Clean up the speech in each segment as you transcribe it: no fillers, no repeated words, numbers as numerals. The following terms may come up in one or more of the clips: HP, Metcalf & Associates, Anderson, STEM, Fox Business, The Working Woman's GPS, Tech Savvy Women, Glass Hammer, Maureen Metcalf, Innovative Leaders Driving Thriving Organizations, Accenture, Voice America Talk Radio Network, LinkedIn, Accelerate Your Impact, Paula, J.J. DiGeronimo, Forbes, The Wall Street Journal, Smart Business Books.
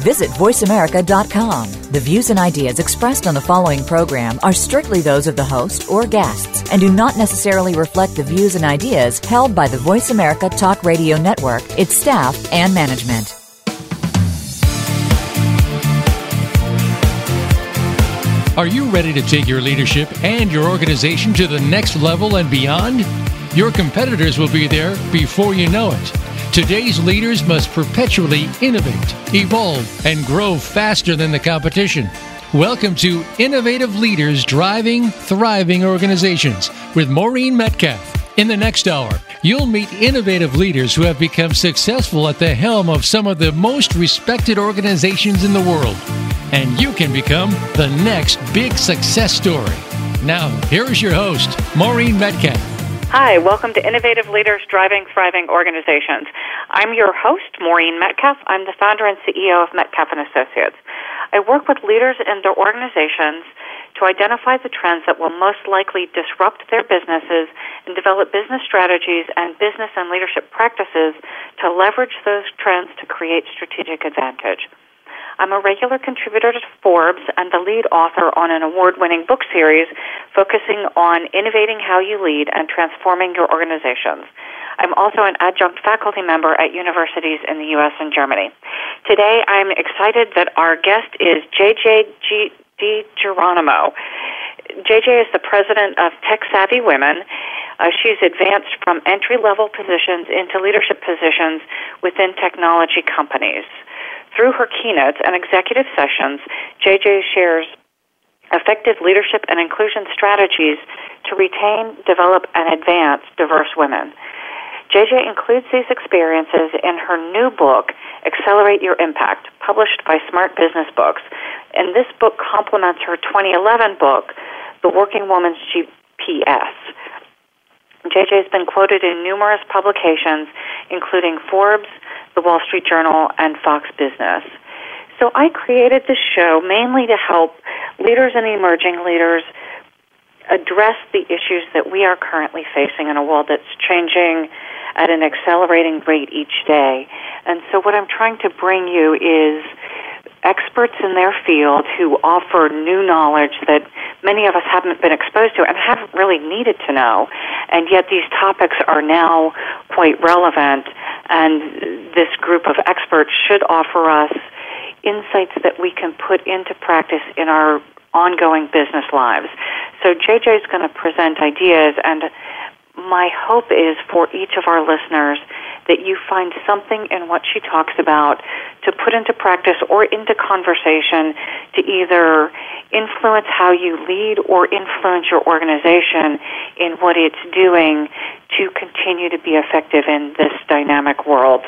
Visit voiceamerica.com. The views and ideas expressed on the following program are strictly those of the host or guests and do not necessarily reflect the views and ideas held by the Voice America Talk Radio Network, its staff, and management. Are you ready to take your leadership and your organization to the next level and beyond? Your competitors will be there before you know it. Today's leaders must perpetually innovate, evolve, and grow faster than the competition. Welcome to Innovative Leaders Driving Thriving Organizations with Maureen Metcalf. In the next hour, you'll meet innovative leaders who have become successful at the helm of some of the most respected organizations in the world. And you can become the next big success story. Now, here is your host, Maureen Metcalf. Hi, welcome to Innovative Leaders Driving Thriving Organizations. I'm your host, Maureen Metcalf. I'm the founder and CEO of Metcalf & Associates. I work with leaders and their organizations to identify the trends that will most likely disrupt their businesses and develop business strategies and business and leadership practices to leverage those trends to create strategic advantage. I'm a regular contributor to Forbes and the lead author on an award-winning book series focusing on innovating how you lead and transforming your organizations. I'm also an adjunct faculty member at universities in the U.S. and Germany. Today, I'm excited that our guest is J.J. DiGeronimo. J.J. is the president of Tech Savvy Women. She's advanced from entry-level positions into leadership positions within technology companies. Through her keynotes and executive sessions, JJ shares effective leadership and inclusion strategies to retain, develop, and advance diverse women. JJ includes these experiences in her new book, Accelerate Your Impact, published by Smart Business Books. And this book complements her 2011 book, The Working Woman's GPS. JJ has been quoted in numerous publications, including Forbes, The Wall Street Journal, and Fox Business. So I created this show mainly to help leaders and emerging leaders address the issues that we are currently facing in a world that's changing at an accelerating rate each day. And so what I'm trying to bring you is experts in their field who offer new knowledge that many of us haven't been exposed to and haven't really needed to know, and yet these topics are now quite relevant, and this group of experts should offer us insights that we can put into practice in our ongoing business lives. So JJ is going to present ideas, and my hope is for each of our listeners that you find something in what she talks about to put into practice or into conversation to either influence how you lead or influence your organization in what it's doing to continue to be effective in this dynamic world.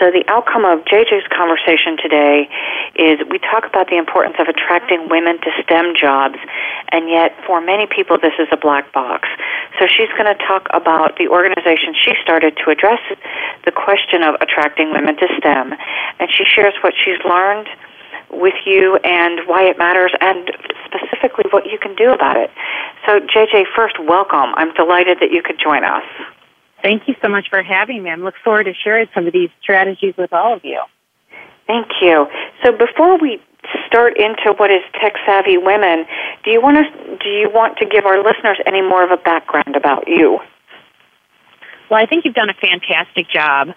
So the outcome of JJ's conversation today is we talk about the importance of attracting women to STEM jobs, and yet for many people this is a black box. So she's going to talk about the organization she started to address the question of attracting women to STEM, and she shares what she's learned with you and why it matters and specifically what you can do about it. So JJ, first, welcome. I'm delighted that you could join us. Thank you so much for having me. I look forward to sharing some of these strategies with all of you. Thank you. So before we start into what is Tech Savvy Women, do you want to give our listeners any more of a background about you? Well, I think you've done a fantastic job.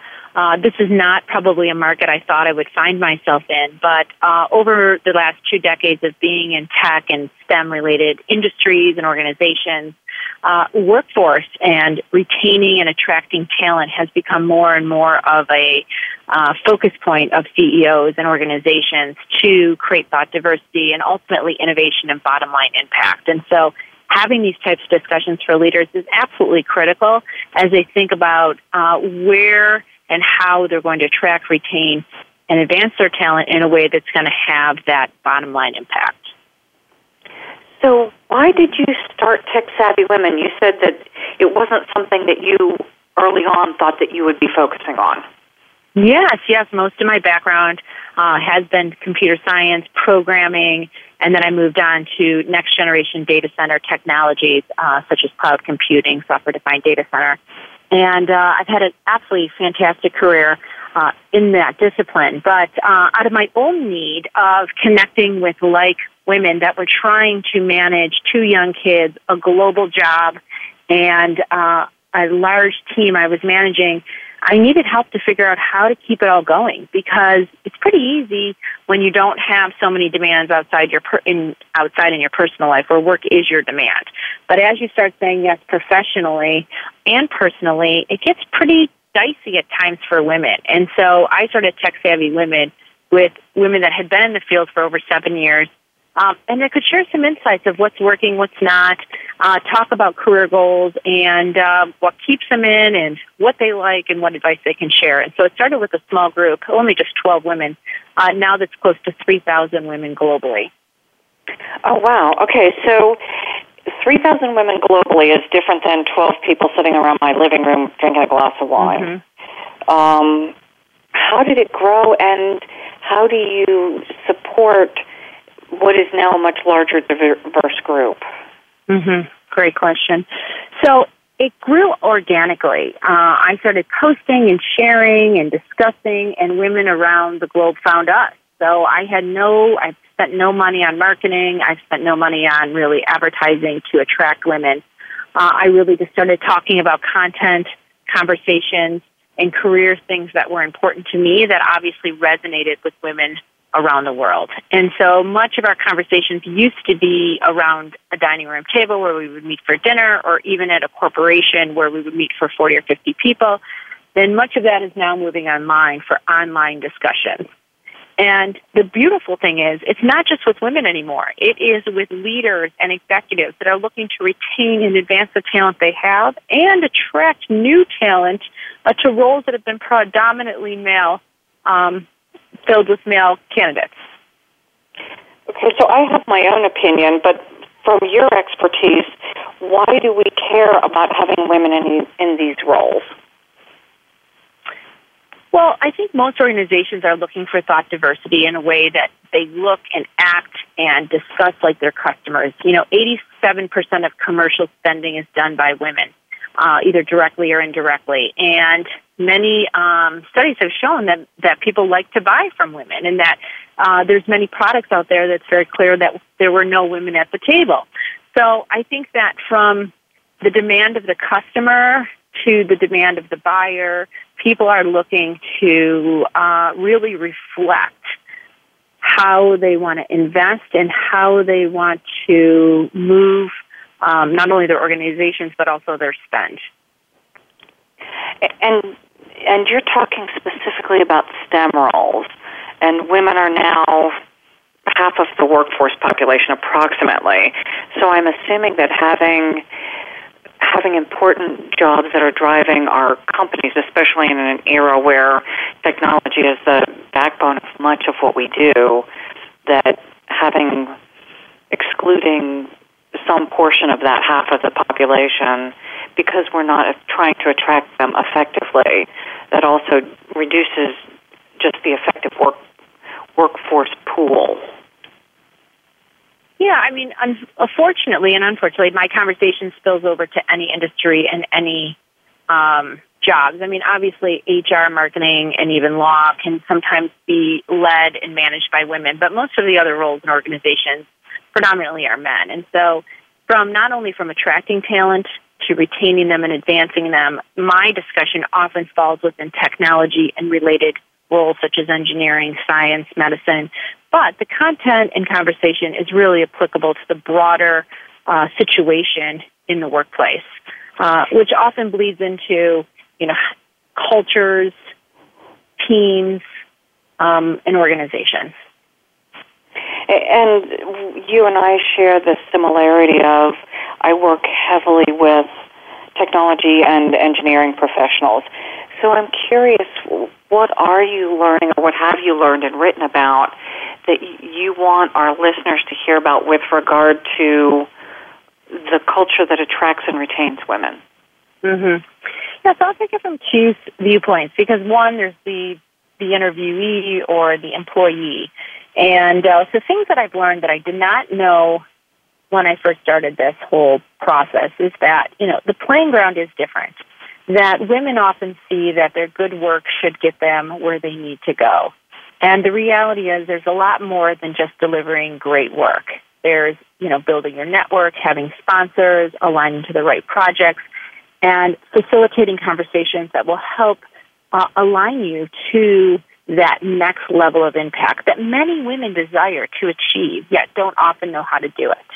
This is not probably a market I thought I would find myself in, but over the last 2 decades of being in tech and STEM-related industries and organizations, workforce and retaining and attracting talent has become more and more of a focus point of CEOs and organizations to create thought diversity and ultimately innovation and bottom line impact. And so having these types of discussions for leaders is absolutely critical as they think about where and how they're going to attract, retain, and advance their talent in a way that's going to have that bottom line impact. So why did you start Tech Savvy Women? You said that it wasn't something that you early on thought that you would be focusing on. Yes. Most of my background has been computer science, programming, and then I moved on to next generation data center technologies such as cloud computing, software-defined data center. And I've had an absolutely fantastic career in that discipline. But out of my own need of connecting with like women that were trying to manage two young kids, a global job, and a large team I was managing, I needed help to figure out how to keep it all going, because it's pretty easy when you don't have so many demands outside in your personal life, where work is your demand. But as you start saying yes professionally and personally, it gets pretty dicey at times for women. And so I started Tech Savvy Women with women that had been in the field for over 7 years, and that could share some insights of what's working, what's not, talk about career goals and what keeps them in and what they like and what advice they can share. And so it started with a small group, only just 12 women. Now that's close to 3,000 women globally. Oh, wow. Okay, so 3,000 women globally is different than 12 people sitting around my living room drinking a glass of wine. Mm-hmm. How did it grow, and how do you support what is now a much larger, diverse group? Mm-hmm. Great question. So it grew organically. I started posting and sharing and discussing, and women around the globe found us. So I've spent no money on marketing. I've spent no money on really advertising to attract women. I really just started talking about content, conversations, and career things that were important to me that obviously resonated with women around the world. And so much of our conversations used to be around a dining room table where we would meet for dinner, or even at a corporation where we would meet for 40 or 50 people. Then much of that is now moving online for online discussions. And the beautiful thing is, it's not just with women anymore. It is with leaders and executives that are looking to retain and advance the talent they have and attract new talent to roles that have been predominantly male, filled with male candidates. Okay, so I have my own opinion, but from your expertise, why do we care about having women in these roles? Well, I think most organizations are looking for thought diversity in a way that they look and act and discuss like their customers. 87% of commercial spending is done by women, either directly or indirectly. And many studies have shown that people like to buy from women, and that there's many products out there that's very clear that there were no women at the table. So I think that from the demand of the customer to the demand of the buyer, people are looking to really reflect how they want to invest and how they want to move not only their organizations but also their spend. And you're talking specifically about STEM roles, and women are now half of the workforce population approximately. So I'm assuming that having important jobs that are driving our companies, especially in an era where technology is the backbone of much of what we do, that excluding some portion of that half of the population, because we're not trying to attract them effectively, that also reduces just the effective workforce pool. Yeah, I mean, unfortunately, my conversation spills over to any industry and any jobs. I mean, obviously, HR, marketing, and even law can sometimes be led and managed by women, but most of the other roles in organizations predominantly are men. And so not only from attracting talent to retaining them and advancing them, my discussion often falls within technology and related roles such as engineering, science, medicine. But the content and conversation is really applicable to the broader situation in the workplace, which often bleeds into cultures, teams, and organizations. And you and I share the similarity of I work heavily with technology and engineering professionals. So I'm curious, what are you learning, or what have you learned and written about that you want our listeners to hear about with regard to the culture that attracts and retains women? Mm-hmm. Yeah, so I'll take it from two viewpoints because one, there's the interviewee or the employee. And so things that I've learned that I did not know when I first started this whole process is that, you know, the playing ground is different, that women often see that their good work should get them where they need to go. And the reality is there's a lot more than just delivering great work. There's, you know, building your network, having sponsors, aligning to the right projects, and facilitating conversations that will help align you to that next level of impact that many women desire to achieve, yet don't often know how to do it.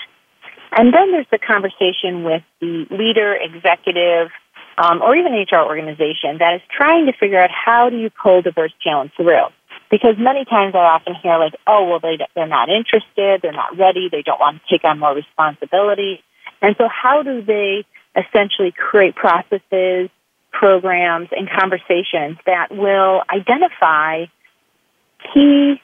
And then there's the conversation with the leader, executive, or even HR organization that is trying to figure out how do you pull diverse talent through. Because many times I often hear like, oh, well, they're not interested, they're not ready, they don't want to take on more responsibility. And so how do they essentially create processes, programs, and conversations that will identify key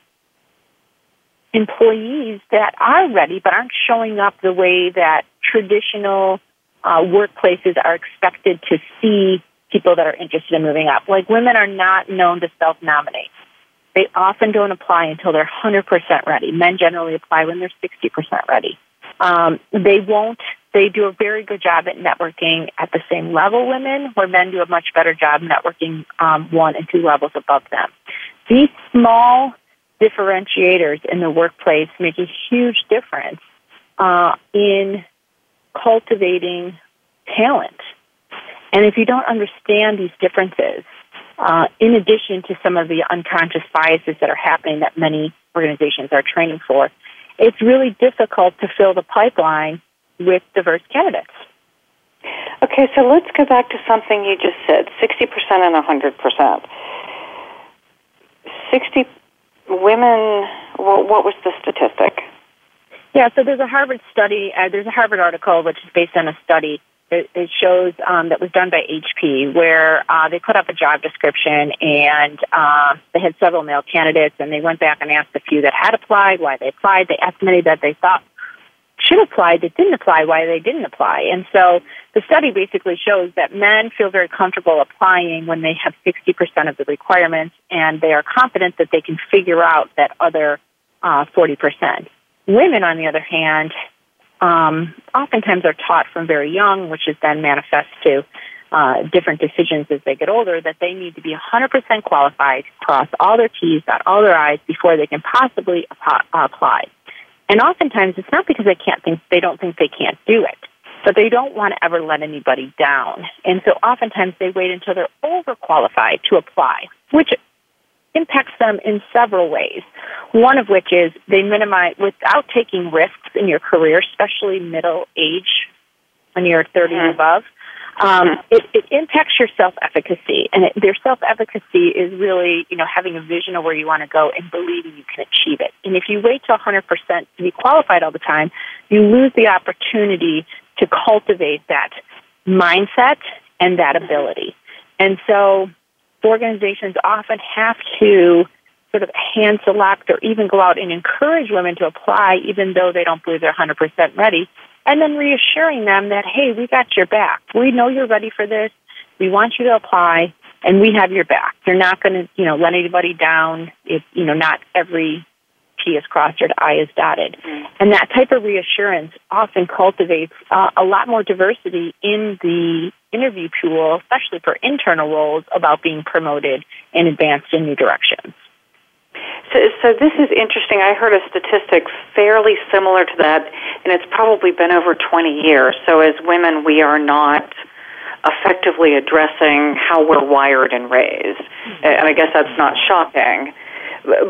employees that are ready but aren't showing up the way that traditional workplaces are expected to see people that are interested in moving up. Like women are not known to self-nominate. They often don't apply until they're 100% ready. Men generally apply when they're 60% ready. They do a very good job at networking at the same level women, where men do a much better job networking 1 and 2 levels above them. These small differentiators in the workplace make a huge difference in cultivating talent. And if you don't understand these differences, in addition to some of the unconscious biases that are happening that many organizations are training for, it's really difficult to fill the pipeline with diverse candidates. Okay, so let's go back to something you just said, 60% and 100%. 60 women, what was the statistic? Yeah, so there's a Harvard study, there's a Harvard article which is based on a study. It shows that was done by HP where they put up a job description and they had several male candidates and they went back and asked a few that had applied, why they applied. They asked many that they thought should apply that didn't apply, why they didn't apply. And so the study basically shows that men feel very comfortable applying when they have 60% of the requirements and they are confident that they can figure out that other 40%. Women, on the other hand, oftentimes are taught from very young, which is then manifest to different decisions as they get older, that they need to be 100% qualified, cross all their T's, dot all their I's before they can possibly apply. And oftentimes it's not because they don't think they can't do it, but they don't want to ever let anybody down. And so oftentimes they wait until they're overqualified to apply, which impacts them in several ways. One of which is they minimize, without taking risks in your career, especially middle age, when you're 30 and above, it impacts your self-efficacy. And their self-efficacy is really, you know, having a vision of where you want to go and believing you can achieve it. And if you wait till 100% to be qualified all the time, you lose the opportunity to cultivate that mindset and that ability. And so organizations often have to sort of hand-select or even go out and encourage women to apply even though they don't believe they're 100% ready, and then reassuring them that, hey, we got your back. We know you're ready for this. We want you to apply, and we have your back. You're not going to, you know, let anybody down if, you know, not every T is crossed or the I is dotted. Mm-hmm. And that type of reassurance often cultivates a lot more diversity in the interview pool, especially for internal roles, about being promoted and advanced in new directions. So this is interesting. I heard a statistic fairly similar to that, and it's probably been over 20 years. So as women, we are not effectively addressing how we're wired and raised. Mm-hmm. And I guess that's not shocking.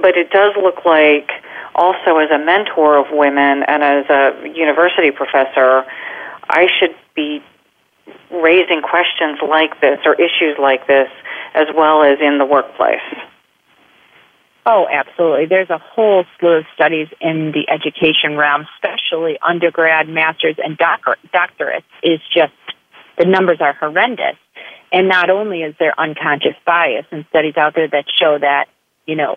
But it does look like also as a mentor of women and as a university professor, I should be raising questions like this or issues like this as well as in the workplace. Oh, absolutely. There's a whole slew of studies in the education realm, especially undergrad, master's, and doctorates. It's just the numbers are horrendous. And not only is there unconscious bias and studies out there that show that, you know,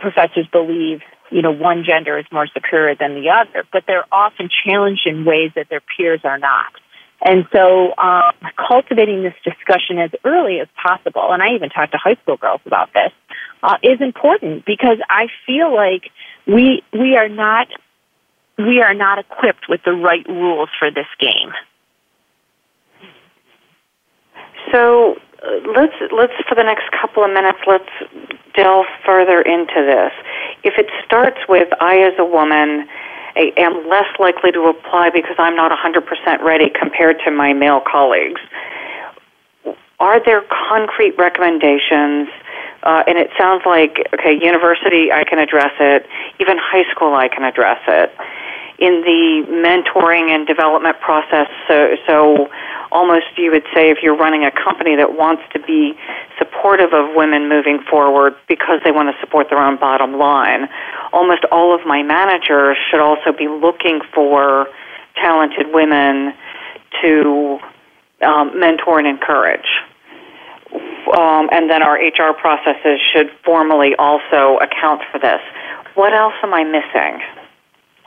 professors believe, you know, one gender is more superior than the other, but they're often challenged in ways that their peers are not. And so cultivating this discussion as early as possible, and I even talk to high school girls about this, is important because I feel like we are not equipped with the right rules for this game. So let's for the next couple of minutes, let's delve further into this. If it starts with, I as a woman am less likely to apply because I'm not 100% ready compared to my male colleagues, are there concrete recommendations? And it sounds like, okay, university, I can address it. Even high school, I can address it. In the mentoring and development process, so almost you would say if you're running a company that wants to be supportive of women moving forward because they want to support their own bottom line, almost all of my managers should also be looking for talented women to mentor and encourage. And then our HR processes should formally also account for this. What else am I missing?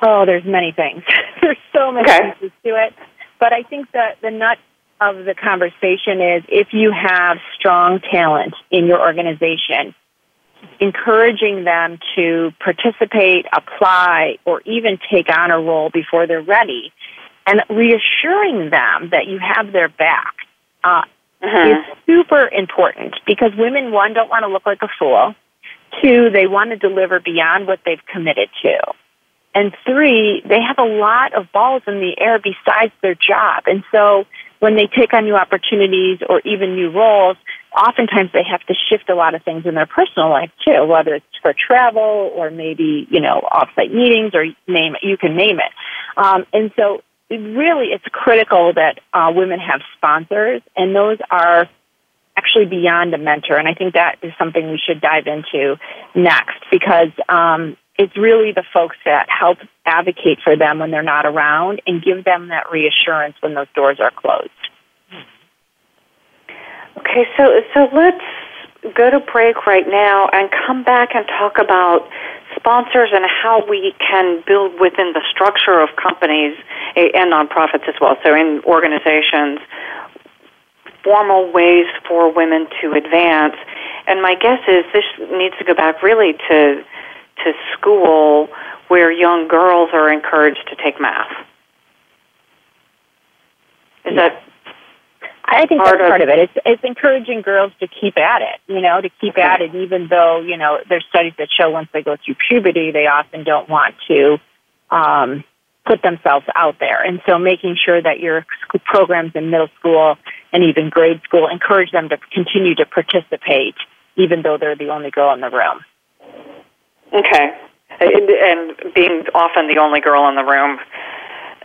Oh, there's many things. There's so many pieces to it. But I think that the nut of the conversation is if you have strong talent in your organization, encouraging them to participate, apply, or even take on a role before they're ready, and reassuring them that you have their back is super important because women, one, don't want to look like a fool. Two, they want to deliver beyond what they've committed to. And three, they have a lot of balls in the air besides their job. And so when they take on new opportunities or even new roles, oftentimes they have to shift a lot of things in their personal life too, whether it's for travel or maybe, offsite meetings or you can name it. And so really it's critical that women have sponsors, and those are actually beyond a mentor. And I think that is something we should dive into next because it's really the folks that help advocate for them when they're not around and give them that reassurance when those doors are closed. Okay, so let's go to break right now and come back and talk about sponsors and how we can build within the structure of companies and nonprofits as well, so in organizations, formal ways for women to advance. And my guess is this needs to go back really to school where young girls are encouraged to take math. Is that I think that's part of it. It's encouraging girls to keep at it, at it, even though, there's studies that show once they go through puberty, they often don't want to put themselves out there. And so making sure that your programs in middle school and even grade school encourage them to continue to participate, even though they're the only girl in the room. Okay. And being often the only girl in the room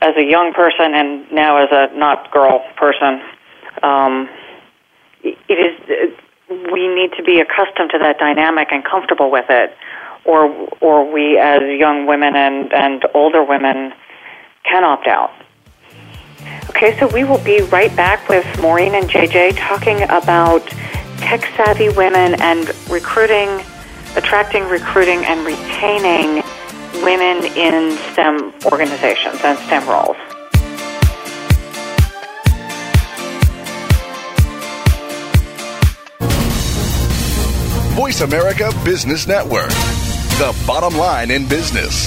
as a young person and now as a not-girl person, we need to be accustomed to that dynamic and comfortable with it, or we as young women and older women can opt out. Okay, so we will be right back with Maureen and JJ talking about tech-savvy women and attracting, recruiting, and retaining women in STEM organizations and STEM roles. Voice America Business Network, the bottom line in business.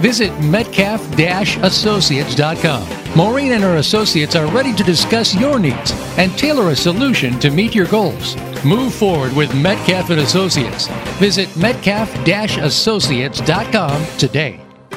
Visit metcalf-associates.com. Maureen and her associates are ready to discuss your needs and tailor a solution to meet your goals. Move forward with Metcalf & Associates. Visit metcalf-associates.com today.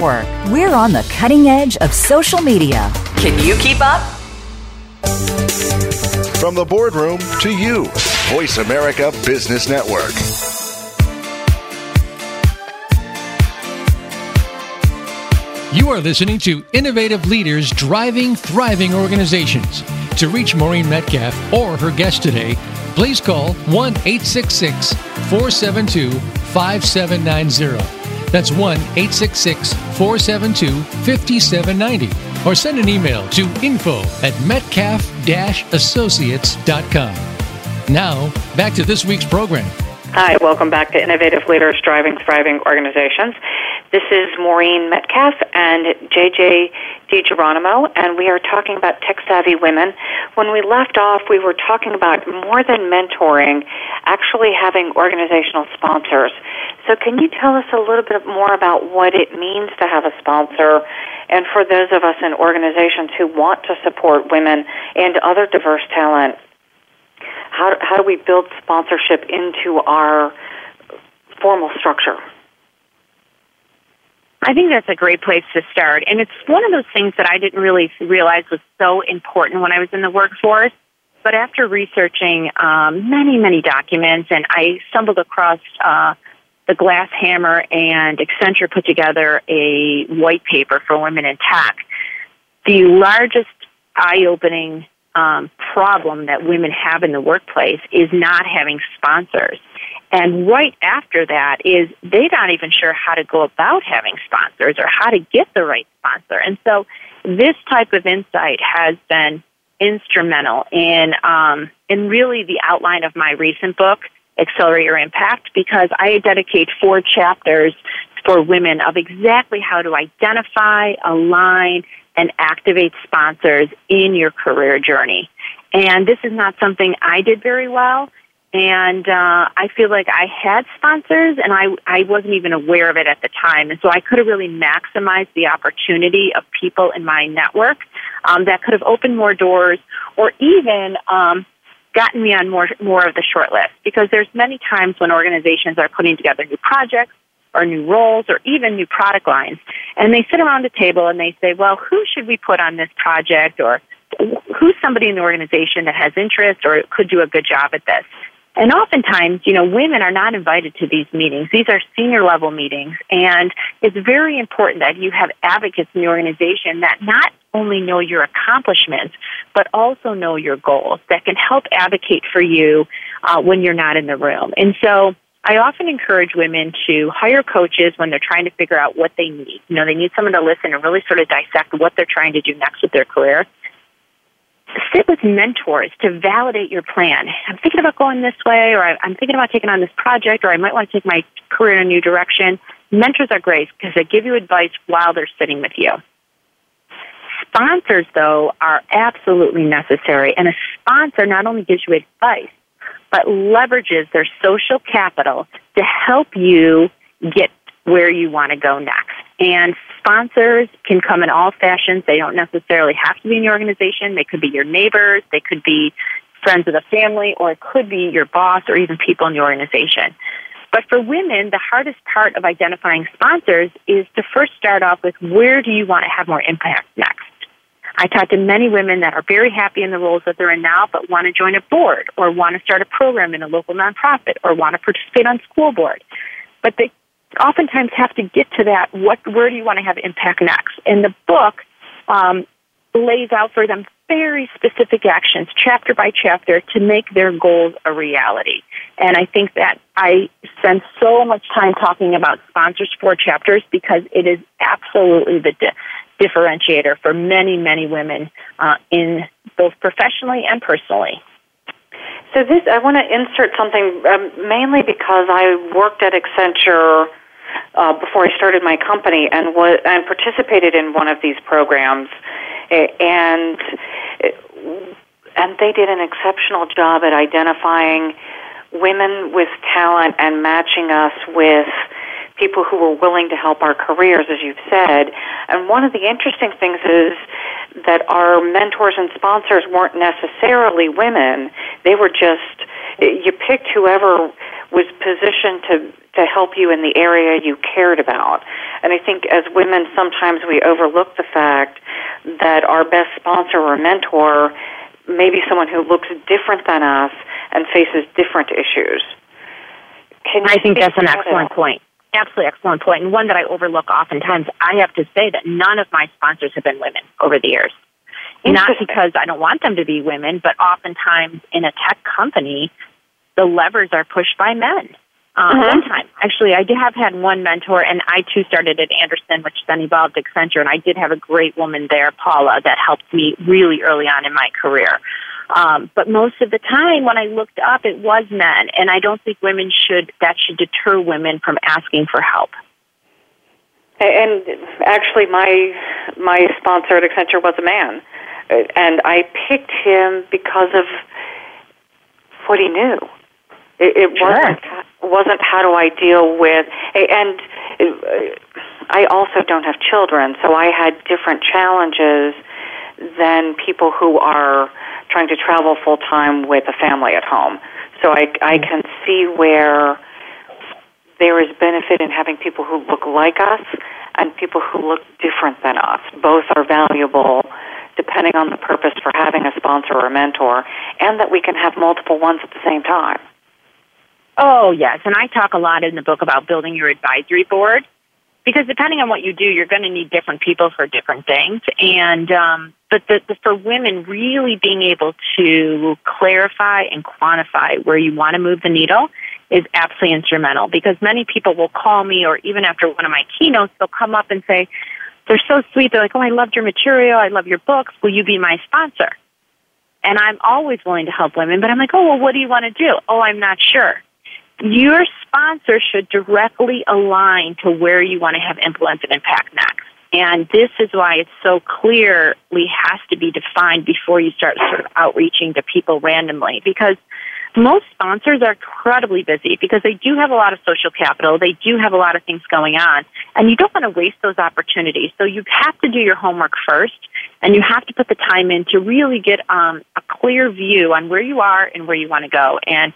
We're on the cutting edge of social media. Can you keep up? From the boardroom to you, Voice America Business Network. You are listening to Innovative Leaders Driving Thriving Organizations. To reach Maureen Metcalf or her guest today, please call 1-866-472-5790. That's 1-866-472-5790. Or send an email to info@metcalf-associates.com. Now, back to this week's program. Hi, welcome back to Innovative Leaders Driving Thriving Organizations. This is Maureen Metcalf and J.J. DiGeronimo, and we are talking about Tech Savvy Women. When we left off, we were talking about more than mentoring, actually having organizational sponsors. So can you tell us a little bit more about what it means to have a sponsor, and for those of us in organizations who want to support women and other diverse talent, how do we build sponsorship into our formal structure? I think that's a great place to start. And it's one of those things that I didn't really realize was so important when I was in the workforce. But after researching many documents, and I stumbled across the Glass Hammer and Accenture put together a white paper for women in tech. The largest eye-opening problem that women have in the workplace is not having sponsors. And right after that is they're not even sure how to go about having sponsors or how to get the right sponsor. And so this type of insight has been instrumental in really the outline of my recent book, Accelerate Your Impact, because I dedicate 4 chapters for women of exactly how to identify, align, and activate sponsors in your career journey. And this is not something I did very well. And I feel like I had sponsors, and I wasn't even aware of it at the time. And so I could have really maximized the opportunity of people in my network that could have opened more doors or even gotten me on more of the short list. Because there's many times when organizations are putting together new projects or new roles or even new product lines, and they sit around the table and they say, well, who should we put on this project, or who's somebody in the organization that has interest or could do a good job at this? And oftentimes, you know, women are not invited to these meetings. These are senior-level meetings, and it's very important that you have advocates in the organization that not only know your accomplishments, but also know your goals, that can help advocate for you when you're not in the room. And so I often encourage women to hire coaches when they're trying to figure out what they need. You know, they need someone to listen and really sort of dissect what they're trying to do next with their career. Sit with mentors to validate your plan. I'm thinking about going this way, or I'm thinking about taking on this project, or I might want to take my career in a new direction. Mentors are great because they give you advice while they're sitting with you. Sponsors, though, are absolutely necessary, and a sponsor not only gives you advice, but leverages their social capital to help you get where you want to go next. And sponsors can come in all fashions. They don't necessarily have to be in your organization. They could be your neighbors. They could be friends of the family, or it could be your boss or even people in the organization. But for women, the hardest part of identifying sponsors is to first start off with, where do you want to have more impact next? I talk to many women that are very happy in the roles that they're in now, but want to join a board or want to start a program in a local nonprofit or want to participate on school board. But they oftentimes have to get to that, where do you want to have impact next? And the book lays out for them very specific actions, chapter by chapter, to make their goals a reality. And I think that I spend so much time talking about sponsors for chapters because it is absolutely the differentiator for many women in both professionally and personally. So this, I want to insert something mainly because I worked at Accenture before I started my company and participated in one of these programs, and they did an exceptional job at identifying women with talent and matching us with people who were willing to help our careers, as you've said. And one of the interesting things is that our mentors and sponsors weren't necessarily women. They were just, you picked whoever was positioned to help you in the area you cared about. And I think as women, sometimes we overlook the fact that our best sponsor or mentor may be someone who looks different than us and faces different issues. I think that's an excellent point. Absolutely excellent point, and one that I overlook oftentimes. I have to say that none of my sponsors have been women over the years. Not because I don't want them to be women, but oftentimes in a tech company, the levers are pushed by men. One time, actually, I have had one mentor, and I too started at Anderson, which then evolved to Accenture, and I did have a great woman there, Paula, that helped me really early on in my career. But most of the time when I looked up, it was men, and I don't think that should deter women from asking for help. And actually, my sponsor at Accenture was a man, and I picked him because of what he knew. It wasn't how do I deal with, and I also don't have children, so I had different challenges than people who are trying to travel full-time with a family at home. So I can see where there is benefit in having people who look like us and people who look different than us. Both are valuable depending on the purpose for having a sponsor or a mentor, and that we can have multiple ones at the same time. Oh, yes, and I talk a lot in the book about building your advisory board, because depending on what you do, you're going to need different people for different things. And but for women, really being able to clarify and quantify where you want to move the needle is absolutely instrumental, because many people will call me, or even after one of my keynotes, they'll come up and say, they're so sweet, they're like, oh, I loved your material, I love your books, will you be my sponsor? And I'm always willing to help women, but I'm like, oh, well, what do you want to do? Oh, I'm not sure. Your sponsor should directly align to where you want to have influence and impact next. And this is why it so clearly has to be defined before you start sort of outreaching to people randomly, because most sponsors are incredibly busy because they do have a lot of social capital. They do have a lot of things going on, and you don't want to waste those opportunities. So you have to do your homework first, and you have to put the time in to really get a clear view on where you are and where you want to go. And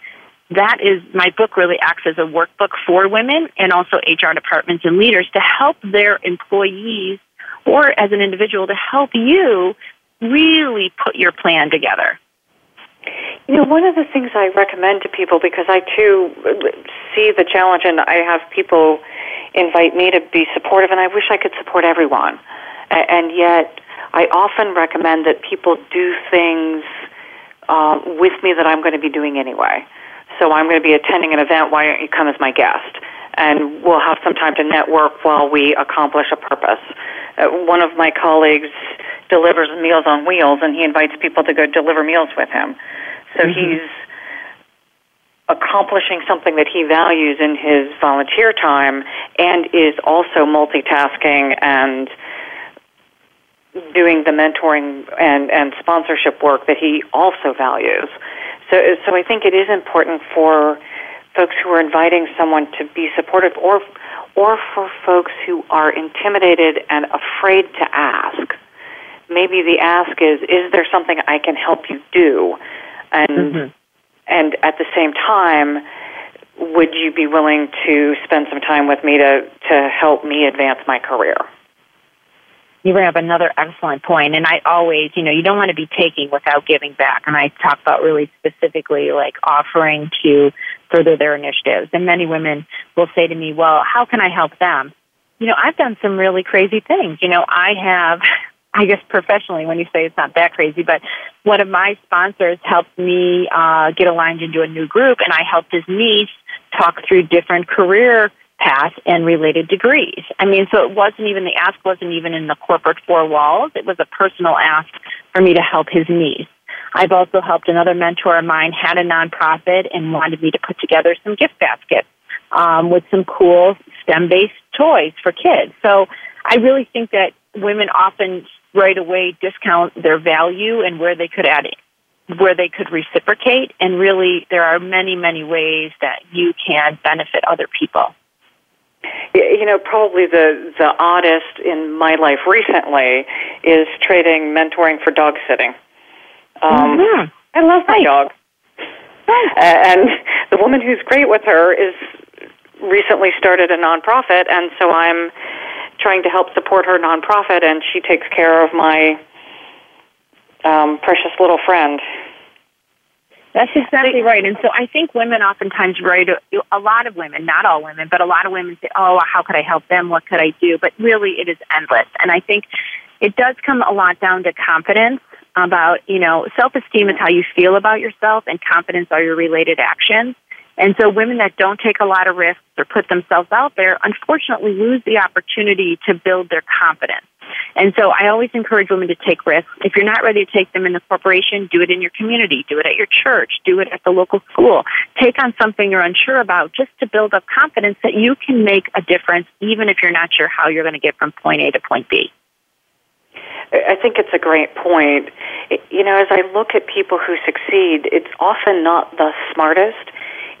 that is, my book really acts as a workbook for women and also HR departments and leaders to help their employees, or as an individual, to help you really put your plan together. You know, one of the things I recommend to people, because I too see the challenge and I have people invite me to be supportive, and I wish I could support everyone. And yet I often recommend that people do things with me that I'm going to be doing anyway. So I'm going to be attending an event, why don't you come as my guest? And we'll have some time to network while we accomplish a purpose. One of my colleagues delivers Meals on Wheels, and he invites people to go deliver meals with him. So he's accomplishing something that he values in his volunteer time and is also multitasking and doing the mentoring and sponsorship work that he also values. So I think it is important for folks who are inviting someone to be supportive, or for folks who are intimidated and afraid to ask. Maybe the ask is there something I can help you do? And at the same time, would you be willing to spend some time with me to help me advance my career? You bring up another excellent point, and I always, you don't want to be taking without giving back, and I talk about really specifically like offering to further their initiatives. And many women will say to me, well, how can I help them? I've done some really crazy things. I guess professionally, when you say it's not that crazy, but one of my sponsors helped me get aligned into a new group, and I helped his niece talk through different career path and related degrees. So it wasn't even, the ask wasn't even in the corporate four walls. It was a personal ask for me to help his niece. I've also helped another mentor of mine had a nonprofit and wanted me to put together some gift baskets with some cool STEM-based toys for kids. So I really think that women often right away discount their value and where they could add, where they could reciprocate. And really, there are many, many ways that you can benefit other people. You know, probably the oddest in my life recently is trading mentoring for dog sitting. Mm-hmm. I love my dog. And the woman who's great with her is recently started a nonprofit, and so I'm trying to help support her nonprofit, and she takes care of my precious little friend. That's exactly right. And so I think women oftentimes write, a lot of women, not all women, but a lot of women say, oh, how could I help them? What could I do? But really, it is endless. And I think it does come a lot down to confidence about, you know, self-esteem is how you feel about yourself, and confidence are your related actions. And so women that don't take a lot of risks or put themselves out there, unfortunately, lose the opportunity to build their confidence. And so I always encourage women to take risks. If you're not ready to take them in the corporation, do it in your community. Do it at your church. Do it at the local school. Take on something you're unsure about just to build up confidence that you can make a difference, even if you're not sure how you're going to get from point A to point B. I think it's a great point. You know, as I look at people who succeed, it's often not the smartest.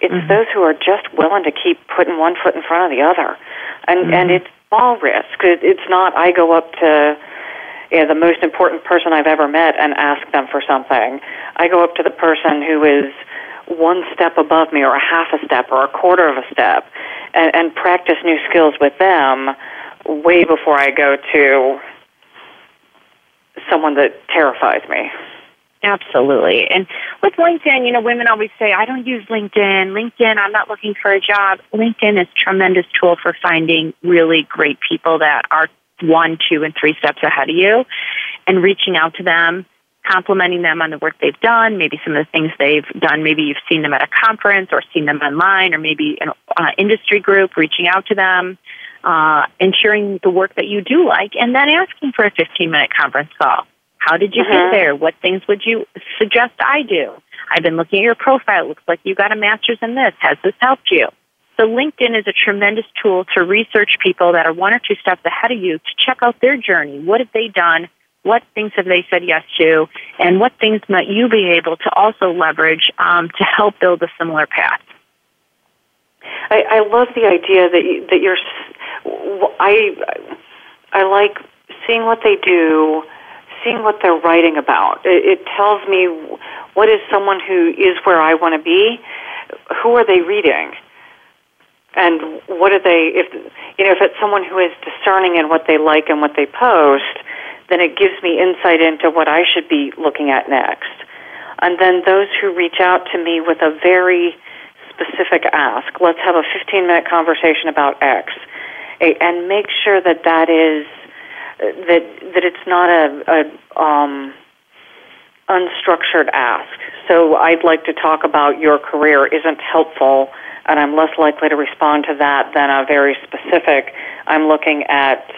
It's mm-hmm. those who are just willing to keep putting one foot in front of the other. And, mm-hmm. and it's all risk. It's not I go up to the most important person I've ever met and ask them for something. I go up to the person who is one step above me or a half a step or a quarter of a step and practice new skills with them way before I go to someone that terrifies me. Absolutely. And with LinkedIn, you know, women always say, I don't use LinkedIn. LinkedIn, I'm not looking for a job. LinkedIn is a tremendous tool for finding really great people that are 1, 2, and 3 steps ahead of you and reaching out to them, complimenting them on the work they've done, maybe some of the things they've done. Maybe you've seen them at a conference or seen them online or maybe an industry group, reaching out to them, ensuring the work that you do like, and then asking for a 15-minute conference call. How did you get there? What things would you suggest I do? I've been looking at your profile. It looks like you got a master's in this. Has this helped you? So LinkedIn is a tremendous tool to research people that are 1 or 2 steps ahead of you to check out their journey. What have they done? What things have they said yes to? And what things might you be able to also leverage to help build a similar path? I love the idea that you're... I like seeing what they do, seeing what they're writing about. It tells me what is someone who is where I want to be, who are they reading, and what are they, if it's someone who is discerning in what they like and what they post, then it gives me insight into what I should be looking at next. And then those who reach out to me with a very specific ask, let's have a 15-minute conversation about X, and make sure that it's not a unstructured ask. So I'd like to talk about your career isn't helpful, and I'm less likely to respond to that than a very specific, I'm looking at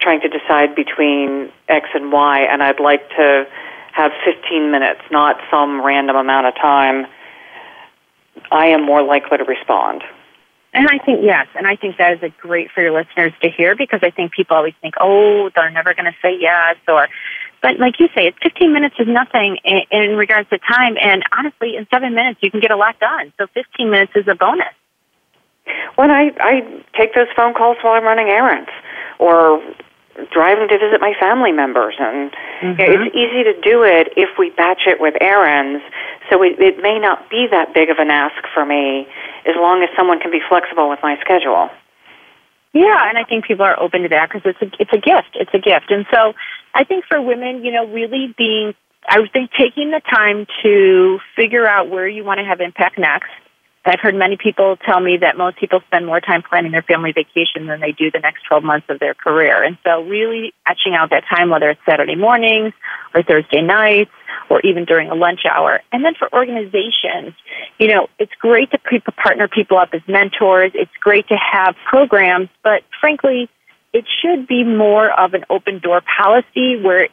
trying to decide between X and Y, and I'd like to have 15 minutes, not some random amount of time. I am more likely to respond. And I think, yes, and I think that is great for your listeners to hear, because I think people always think, oh, they're never going to say yes, but like you say, it's 15 minutes is nothing in regards to time, and honestly, in 7 minutes, you can get a lot done, so 15 minutes is a bonus. Well, I take those phone calls while I'm running errands, or driving to visit my family members, and mm-hmm. It's easy to do it if we batch it with errands, so it may not be that big of an ask for me as long as someone can be flexible with my schedule. Yeah, and I think people are open to that because it's a gift. It's a gift. And so I think for women, you know, really taking the time to figure out where you want to have impact next. I've heard many people tell me that most people spend more time planning their family vacation than they do the next 12 months of their career. And so really etching out that time, whether it's Saturday mornings or Thursday nights or even during a lunch hour. And then for organizations, you know, it's great to partner people up as mentors. It's great to have programs, but frankly, it should be more of an open door policy where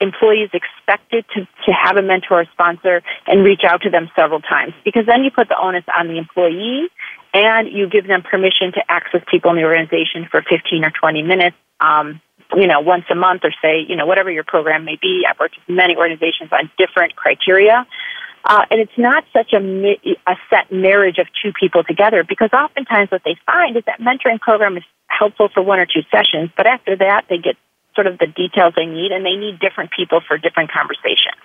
employees expected to have a mentor or sponsor and reach out to them several times, because then you put the onus on the employee and you give them permission to access people in the organization for 15 or 20 minutes, once a month or say, whatever your program may be. I've worked with many organizations on different criteria. And it's not such a set marriage of two people together, because oftentimes what they find is that mentoring program is helpful for one or two sessions, but after that they get sort of the details they need, and they need different people for different conversations.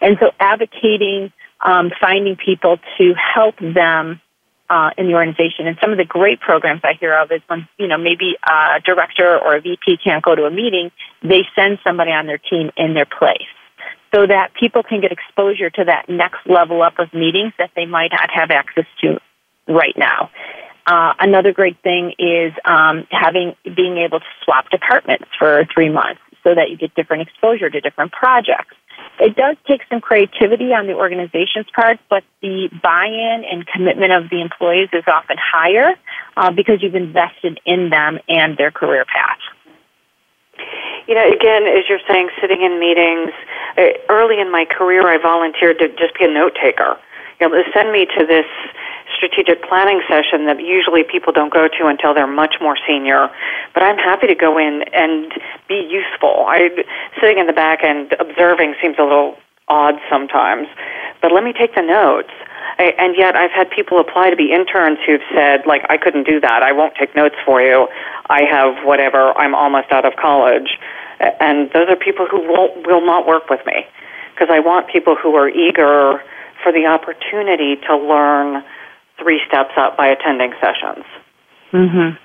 And so advocating, finding people to help them in the organization. And some of the great programs I hear of is when, maybe a director or a VP can't go to a meeting, they send somebody on their team in their place, so that people can get exposure to that next level up of meetings that they might not have access to right now. Another great thing is being able to swap departments for 3 months so that you get different exposure to different projects. It does take some creativity on the organization's part, but the buy-in and commitment of the employees is often higher because you've invested in them and their career path. Again, as you're saying, sitting in meetings, early in my career, I volunteered to just be a note taker. Send me to this strategic planning session that usually people don't go to until they're much more senior. But I'm happy to go in and be useful. Sitting in the back and observing seems a little odd sometimes. But let me take the notes. And yet I've had people apply to be interns who've said, I couldn't do that. I won't take notes for you. I have whatever. I'm almost out of college. And those are people who will not work with me, because I want people who are eager for the opportunity to learn 3 steps up by attending sessions. Mm-hmm.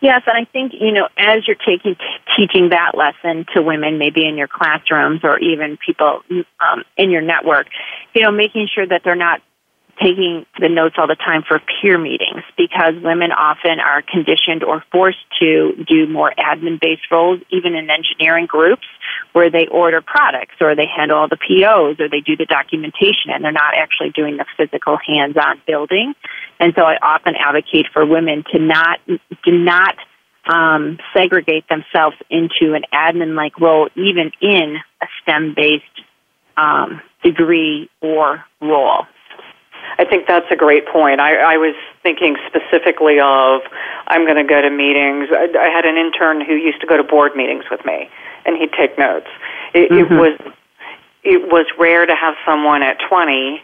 Yes, and I think, as you're teaching that lesson to women, maybe in your classrooms or even people in your network, making sure that they're not taking the notes all the time for peer meetings, because women often are conditioned or forced to do more admin-based roles, even in engineering groups where they order products or they handle all the POs or they do the documentation, and they're not actually doing the physical hands-on building. And so I often advocate for women to not segregate themselves into an admin-like role, even in a STEM-based degree or role. I think that's a great point. I was thinking specifically of, I'm going to go to meetings. I had an intern who used to go to board meetings with me, and he'd take notes. It was rare to have someone at 20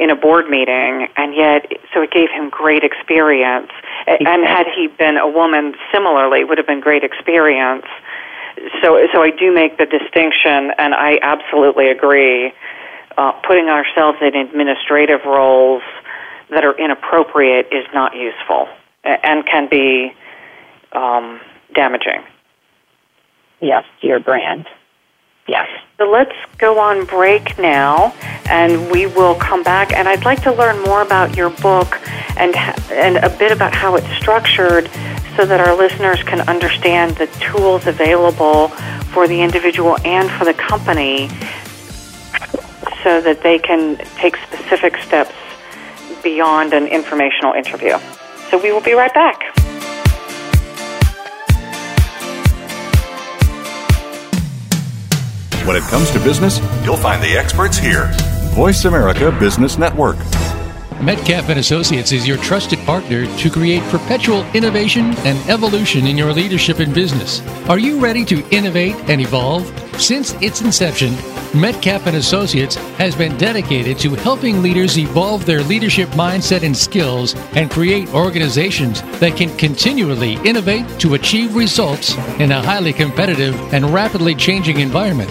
in a board meeting, and yet, so it gave him great experience. Exactly. And had he been a woman, similarly, would have been great experience. So I do make the distinction, and I absolutely agree. Putting ourselves in administrative roles that are inappropriate is not useful and can be damaging. Yes, to your brand. Yes. So let's go on break now, and we will come back. And I'd like to learn more about your book and a bit about how it's structured, so that our listeners can understand the tools available for the individual and for the company, so that they can take specific steps beyond an informational interview. So we will be right back. When it comes to business, you'll find the experts here. Voice America Business Network. Metcalf & Associates is your trusted partner to create perpetual innovation and evolution in your leadership and business. Are you ready to innovate and evolve? Since its inception, Metcalf & Associates has been dedicated to helping leaders evolve their leadership mindset and skills and create organizations that can continually innovate to achieve results in a highly competitive and rapidly changing environment.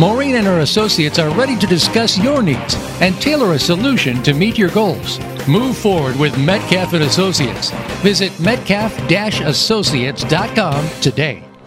Maureen and her associates are ready to discuss your needs and tailor a solution to meet your goals. Move forward with Metcalf & Associates. Visit metcalf-associates.com today.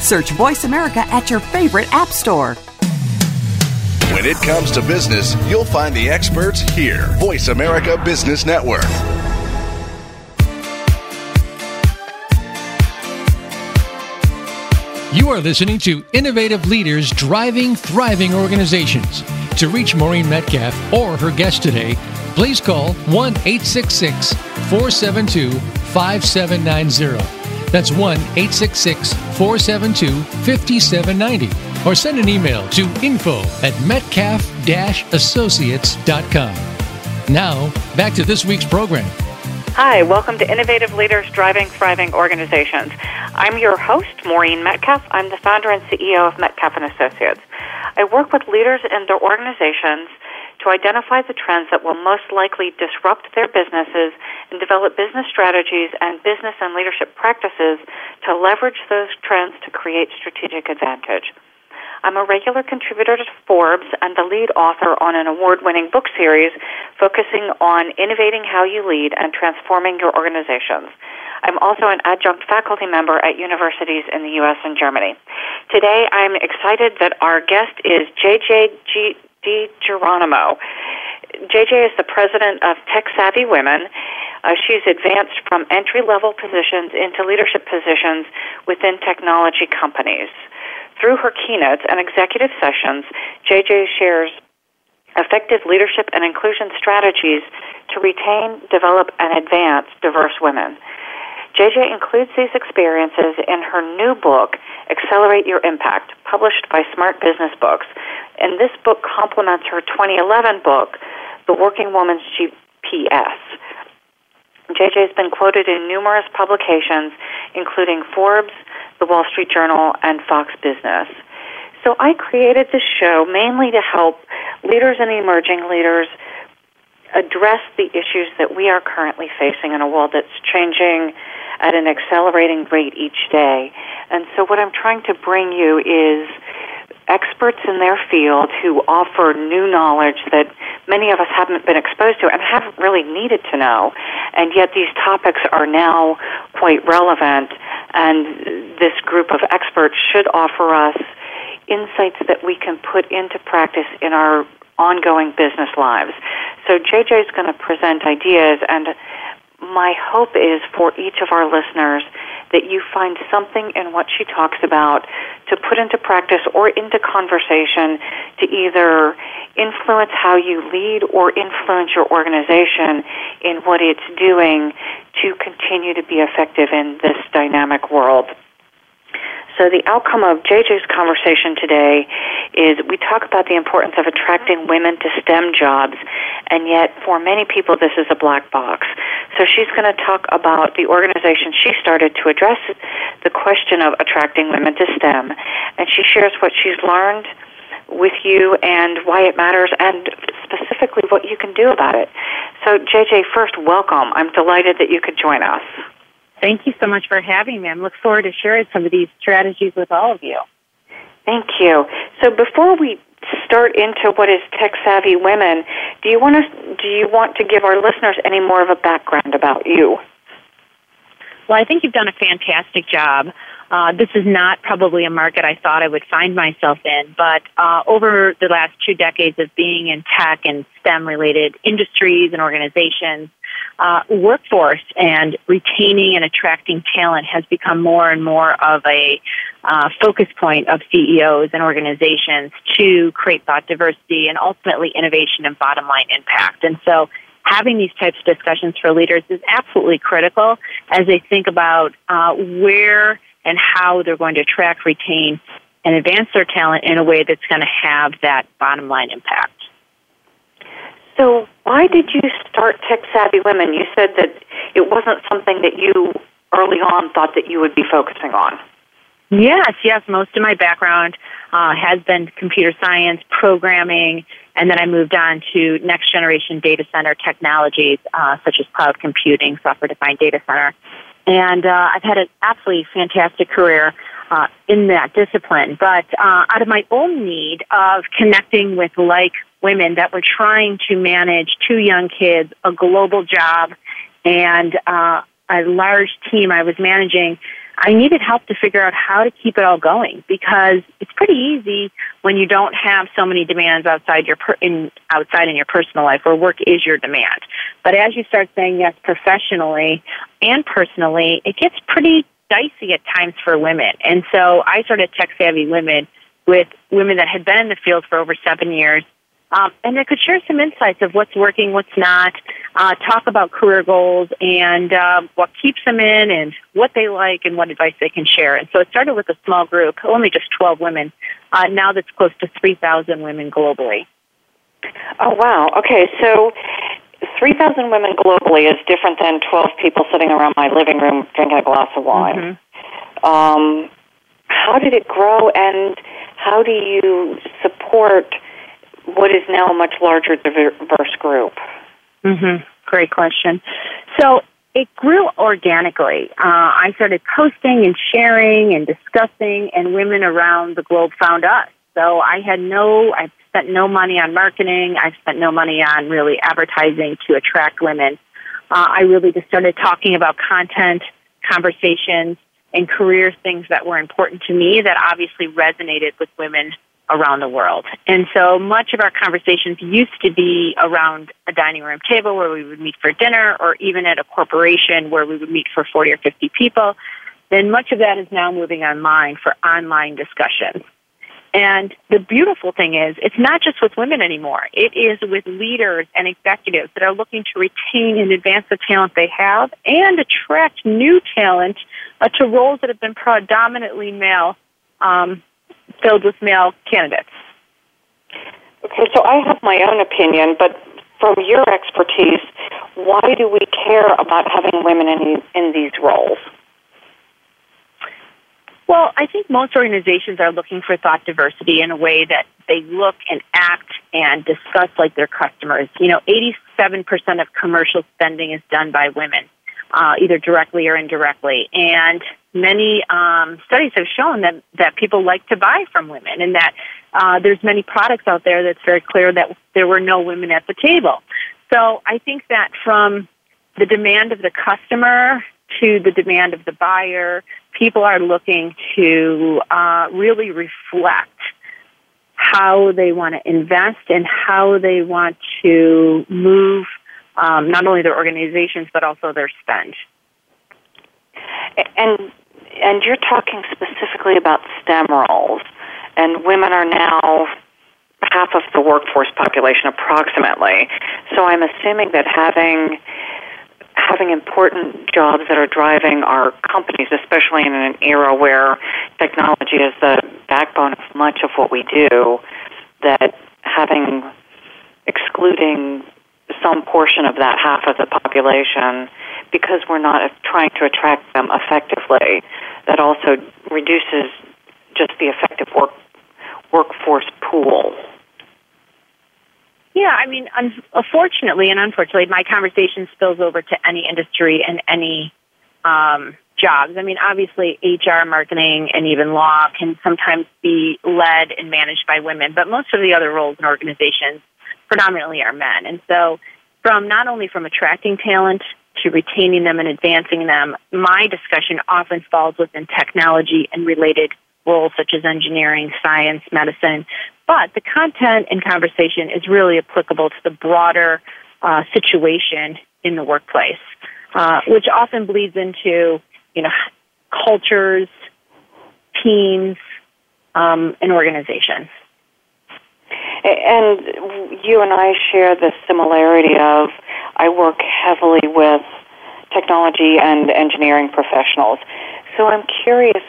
Search Voice America at your favorite app store. When it comes to business, you'll find the experts here. Voice America Business Network. You are listening to Innovative Leaders Driving Thriving Organizations. To reach Maureen Metcalf or her guest today, please call 1-866-472-5790. That's 1-866-472-5790. Or send an email to info@metcalf-associates.com. Now, back to this week's program. Hi, welcome to Innovative Leaders Driving Thriving Organizations. I'm your host, Maureen Metcalf. I'm the founder and CEO of Metcalf & Associates. I work with leaders and their organizations to identify the trends that will most likely disrupt their businesses and develop business strategies and business and leadership practices to leverage those trends to create strategic advantage. I'm a regular contributor to Forbes and the lead author on an award-winning book series focusing on innovating how you lead and transforming your organizations. I'm also an adjunct faculty member at universities in the U.S. and Germany. Today, I'm excited that our guest is J.J. DiGeronimo. J.J. is the president of Tech Savvy Women. She's advanced from entry-level positions into leadership positions within technology companies. Through her keynotes and executive sessions, J.J. shares effective leadership and inclusion strategies to retain, develop, and advance diverse women. J.J. includes these experiences in her new book, Accelerate Your Impact, published by Smart Business Books. And this book complements her 2011 book, The Working Woman's GPS. J.J. has been quoted in numerous publications, including Forbes, The Wall Street Journal, and Fox Business. So I created this show mainly to help leaders and emerging leaders address the issues that we are currently facing in a world that's changing at an accelerating rate each day. And so what I'm trying to bring you is experts in their field who offer new knowledge that many of us haven't been exposed to and haven't really needed to know, and yet these topics are now quite relevant, and this group of experts should offer us insights that we can put into practice in our ongoing business lives. So JJ is going to present ideas, and my hope is for each of our listeners that you find something in what she talks about to put into practice or into conversation to either influence how you lead or influence your organization in what it's doing to continue to be effective in this dynamic world. So the outcome of JJ's conversation today is we talk about the importance of attracting women to STEM jobs, and yet for many people this is a black box. So she's going to talk about the organization she started to address the question of attracting women to STEM, and she shares what she's learned with you and why it matters and specifically what you can do about it. So JJ, first, welcome. I'm delighted that you could join us. Thank you so much for having me. I look forward to sharing some of these strategies with all of you. Thank you. So before we start into what is Tech Savvy Women, do you want to give our listeners any more of a background about you? Well, I think you've done a fantastic job. This is not probably a market I thought I would find myself in, but over the last 2 decades of being in tech and STEM-related industries and organizations, workforce and retaining and attracting talent has become more and more of a focus point of CEOs and organizations to create thought diversity and ultimately innovation and bottom-line impact. And so having these types of discussions for leaders is absolutely critical as they think about where and how they're going to attract, retain, and advance their talent in a way that's going to have that bottom-line impact. So why did you start Tech Savvy Women? You said that it wasn't something that you early on thought that you would be focusing on. Yes. Most of my background has been computer science, programming, and then I moved on to next generation data center technologies such as cloud computing, software-defined data center. And I've had an absolutely fantastic career in that discipline. But out of my own need of connecting with like women that were trying to manage two young kids, a global job, and a large team I was managing, I needed help to figure out how to keep it all going, because it's pretty easy when you don't have so many demands outside in your personal life, where work is your demand. But as you start saying yes professionally and personally, it gets pretty dicey at times for women. And so I started Tech Savvy Women with women that had been in the field for over 7 years, and they could share some insights of what's working, what's not, talk about career goals and what keeps them in and what they like and what advice they can share. And so it started with a small group, only just 12 women. Now that's close to 3,000 women globally. Oh, wow. Okay, so 3,000 women globally is different than 12 people sitting around my living room drinking a glass of wine. Mm-hmm. How did it grow, and how do you support what is now a much larger, diverse group? Mm-hmm. Great question. So it grew organically. I started posting and sharing and discussing, and women around the globe found us. So I've spent no money on marketing. I've spent no money on really advertising to attract women. I really just started talking about content, conversations, and career things that were important to me that obviously resonated with women around the world. And so much of our conversations used to be around a dining room table where we would meet for dinner, or even at a corporation where we would meet for 40 or 50 people. Then much of that is now moving online for online discussions. And the beautiful thing is, it's not just with women anymore. It is with leaders and executives that are looking to retain and advance the talent they have and attract new talent to roles that have been predominantly male, filled with male candidates. Okay, so I have my own opinion, but from your expertise, why do we care about having women in these roles? Well, I think most organizations are looking for thought diversity in a way that they look and act and discuss like their customers. 87% of commercial spending is done by women, either directly or indirectly. And many studies have shown that people like to buy from women, and that there's many products out there that's very clear that there were no women at the table. So I think that from the demand of the customer to the demand of the buyer, people are looking to really reflect how they want to invest and how they want to move not only their organizations but also their spend. And you're talking specifically about STEM roles, and women are now half of the workforce population approximately. So I'm assuming that having important jobs that are driving our companies, especially in an era where technology is the backbone of much of what we do, that excluding some portion of that half of the population, because we're not trying to attract them effectively, that also reduces just the effective workforce pool. Yeah, I mean, unfortunately, my conversation spills over to any industry and any jobs. I mean, obviously, HR, marketing, and even law can sometimes be led and managed by women, but most of the other roles in organizations predominantly are men. And so not only from attracting talent to retaining them and advancing them, my discussion often falls within technology and related roles such as engineering, science, medicine. But the content and conversation is really applicable to the broader situation in the workplace, which often bleeds into cultures, teams, and organizations. And you and I share the similarity of I work heavily with technology and engineering professionals. So I'm curious,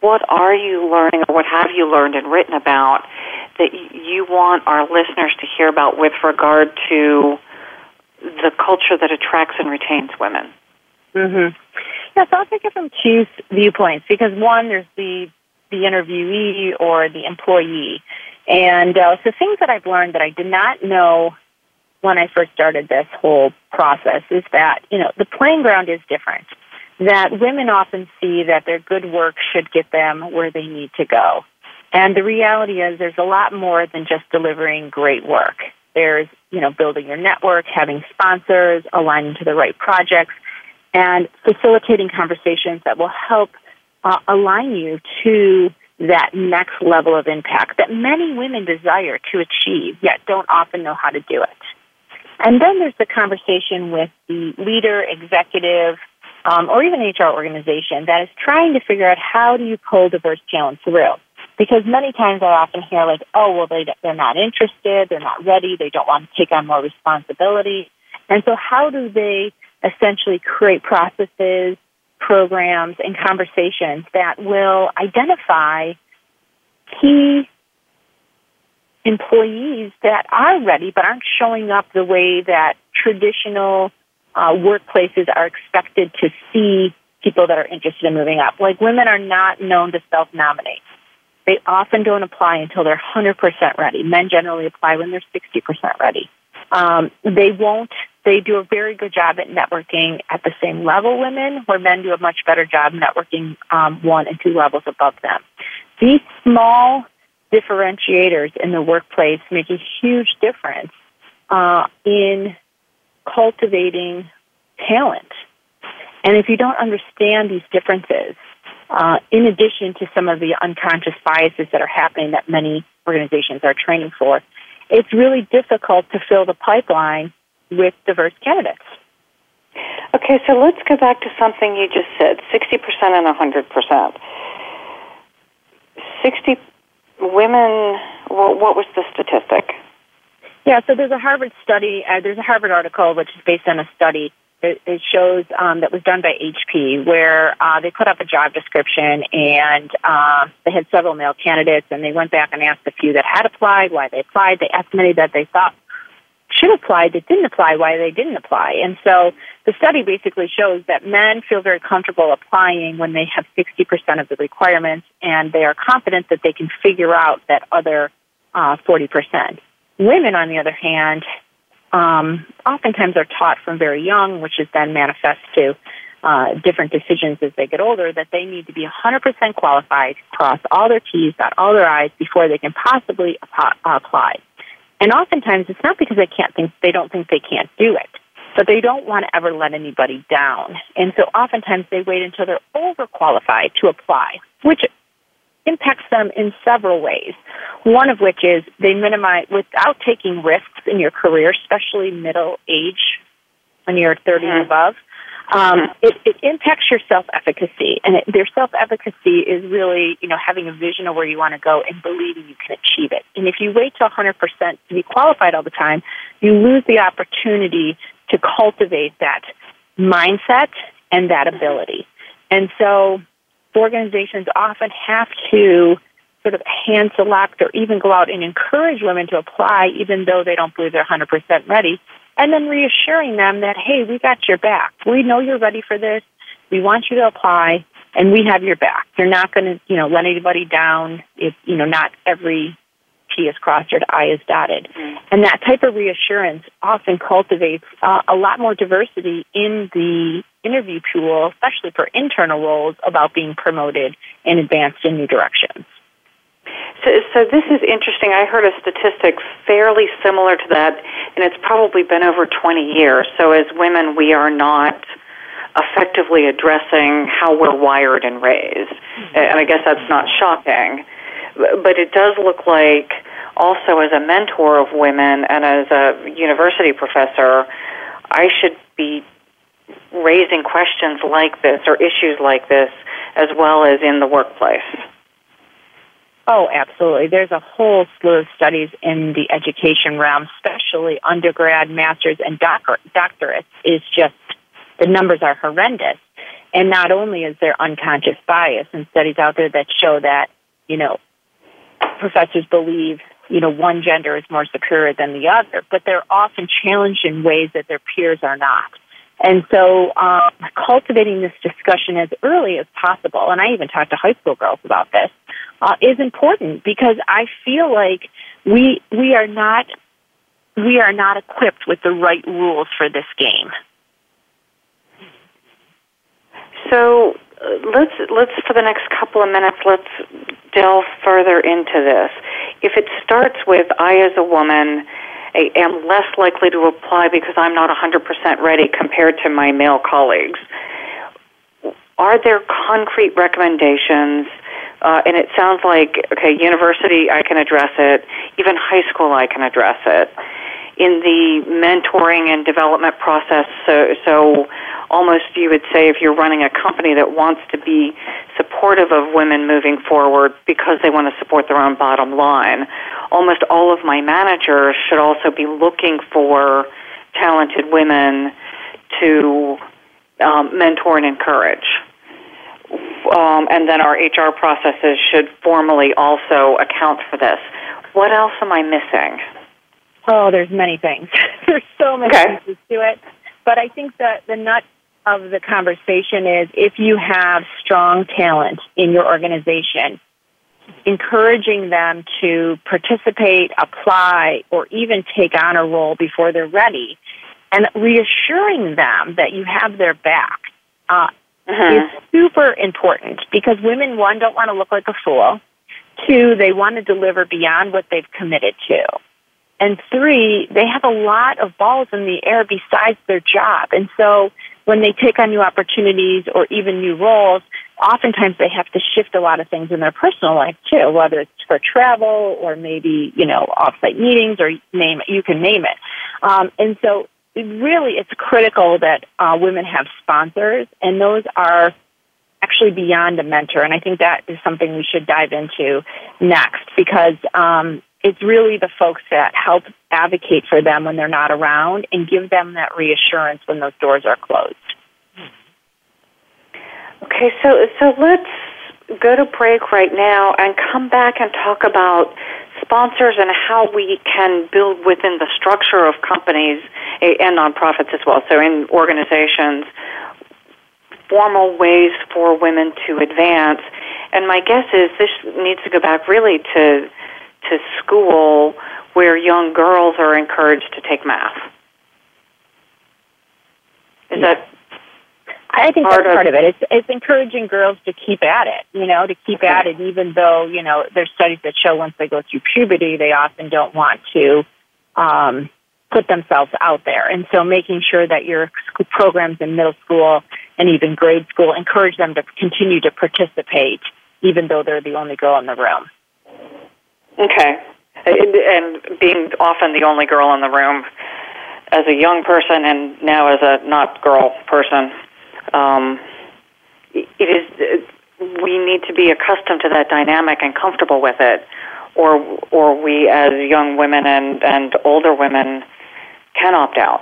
what are you learning, or what have you learned and written about that you want our listeners to hear about with regard to the culture that attracts and retains women? Mm-hmm. Yeah, so I'll take it from two viewpoints because one, there's the interviewee or the employee. And so things that I've learned that I did not know when I first started this whole process is that, you know, the playing ground is different, that women often see that their good work should get them where they need to go. And the reality is there's a lot more than just delivering great work. There's, you know, building your network, having sponsors, aligning to the right projects, and facilitating conversations that will help align you to that next level of impact that many women desire to achieve, yet don't often know how to do it. And then there's the conversation with the leader, executive, or even HR organization that is trying to figure out how do you pull diverse talent through. Because many times I often hear like, oh, well, they're not interested, they're not ready, they don't want to take on more responsibility. And so how do they essentially create processes, programs, and conversations that will identify key employees that are ready but aren't showing up the way that traditional workplaces are expected to see people that are interested in moving up? Like women are not known to self-nominate. They often don't apply until they're 100% ready. Men generally apply when they're 60% ready. They do a very good job at networking at the same level, women, where men do a much better job networking 1 and 2 levels above them. These small differentiators in the workplace make a huge difference in cultivating talent. And if you don't understand these differences, in addition to some of the unconscious biases that are happening that many organizations are training for, it's really difficult to fill the pipeline with diverse candidates. Okay, so let's go back to something you just said, 60% and 100%. 60 women, what was the statistic? Yeah, so there's a Harvard study, there's a Harvard article which is based on a study. It shows that was done by HP where they put up a job description and they had several male candidates and they went back and asked a few that had applied, why they applied. They asked many that they thought should apply that didn't apply, why they didn't apply. And so the study basically shows that men feel very comfortable applying when they have 60% of the requirements and they are confident that they can figure out that other 40%. Women, on the other hand, oftentimes are taught from very young, which is then manifest to different decisions as they get older, that they need to be 100% qualified, cross all their T's, dot all their I's before they can possibly apply. And oftentimes it's not because they don't think they can't do it, but they don't want to ever let anybody down. And so oftentimes they wait until they're overqualified to apply, which impacts them in several ways. One of which is they minimize, without taking risks in your career, especially middle age, when you're 30 and above, it impacts your self-efficacy. And their self-efficacy is really, you know, having a vision of where you want to go and believing you can achieve it. And if you wait till 100% to be qualified all the time, you lose the opportunity to cultivate that mindset and that ability. And so organizations often have to sort of hand select or even go out and encourage women to apply even though they don't believe they're 100% ready, and then reassuring them that, hey, we got your back. We know you're ready for this. We want you to apply, and we have your back. You're not going to, you know, let anybody down if, you know, not every T is crossed or the I is dotted. Mm-hmm. And that type of reassurance often cultivates a lot more diversity in the interview pool, especially for internal roles, about being promoted and advanced in new directions. So this is interesting. I heard a statistic fairly similar to that, and it's probably been over 20 years. So as women, we are not effectively addressing how we're wired and raised. Mm-hmm. And I guess that's not shocking. But it does look like also as a mentor of women and as a university professor, I should be raising questions like this or issues like this as well as in the workplace. Oh, absolutely. There's a whole slew of studies in the education realm, especially undergrad, master's, and doctorates. It's just the numbers are horrendous. And not only is there unconscious bias and studies out there that show that, you know, professors believe, you know, one gender is more superior than the other, but they're often challenged in ways that their peers are not. And so cultivating this discussion as early as possible, and I even talk to high school girls about this, is important, because I feel like we are not equipped with the right rules for this game. So let's for the next couple of minutes, let's delve further into this. If it starts with, I as a woman am less likely to apply because I'm not 100% ready compared to my male colleagues, are there concrete recommendations? And it sounds like, okay, university, I can address it. Even high school, I can address it. In the mentoring and development process, so almost you would say if you're running a company that wants to be supportive of women moving forward because they want to support their own bottom line, almost all of my managers should also be looking for talented women to mentor and encourage. And then our HR processes should formally also account for this. What else am I missing? Oh, there's many things. There's so many pieces to it. But I think that the nut of the conversation is, if you have strong talent in your organization, encouraging them to participate, apply, or even take on a role before they're ready, and reassuring them that you have their back is super important, because women, one, don't want to look like a fool. Two, they want to deliver beyond what they've committed to. And three, they have a lot of balls in the air besides their job. And so when they take on new opportunities or even new roles, oftentimes they have to shift a lot of things in their personal life too, whether it's for travel or maybe, offsite meetings or you can name it. And so really it's critical that women have sponsors, and those are actually beyond a mentor. And I think that is something we should dive into next, because it's really the folks that help advocate for them when they're not around and give them that reassurance when those doors are closed. Okay, so let's go to break right now and come back and talk about sponsors and how we can build within the structure of companies and nonprofits as well, so in organizations, formal ways for women to advance. And my guess is this needs to go back really to school, where young girls are encouraged to take math. Is that? I think that's part of it. It's encouraging girls to keep at it, to keep at it, even though, there's studies that show once they go through puberty, they often don't want to put themselves out there. And so making sure that your programs in middle school and even grade school encourage them to continue to participate, even though they're the only girl in the room. Okay. And being often the only girl in the room as a young person and now as a not-girl person, we need to be accustomed to that dynamic and comfortable with it, or we as young women and older women can opt out.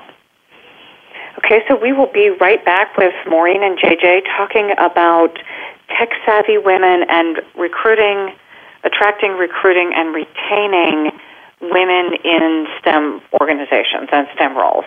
Okay, so we will be right back with Maureen and JJ talking about tech-savvy women and attracting, recruiting, and retaining women in STEM organizations and STEM roles.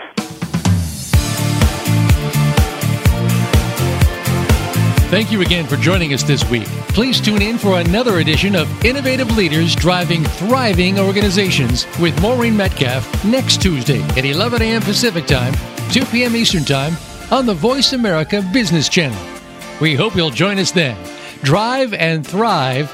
Thank you again for joining us this week. Please tune in for another edition of Innovative Leaders Driving Thriving Organizations with Maureen Metcalf next Tuesday at 11 a.m. Pacific Time, 2 p.m. Eastern Time on the Voice America Business Channel. We hope you'll join us then. Drive and thrive,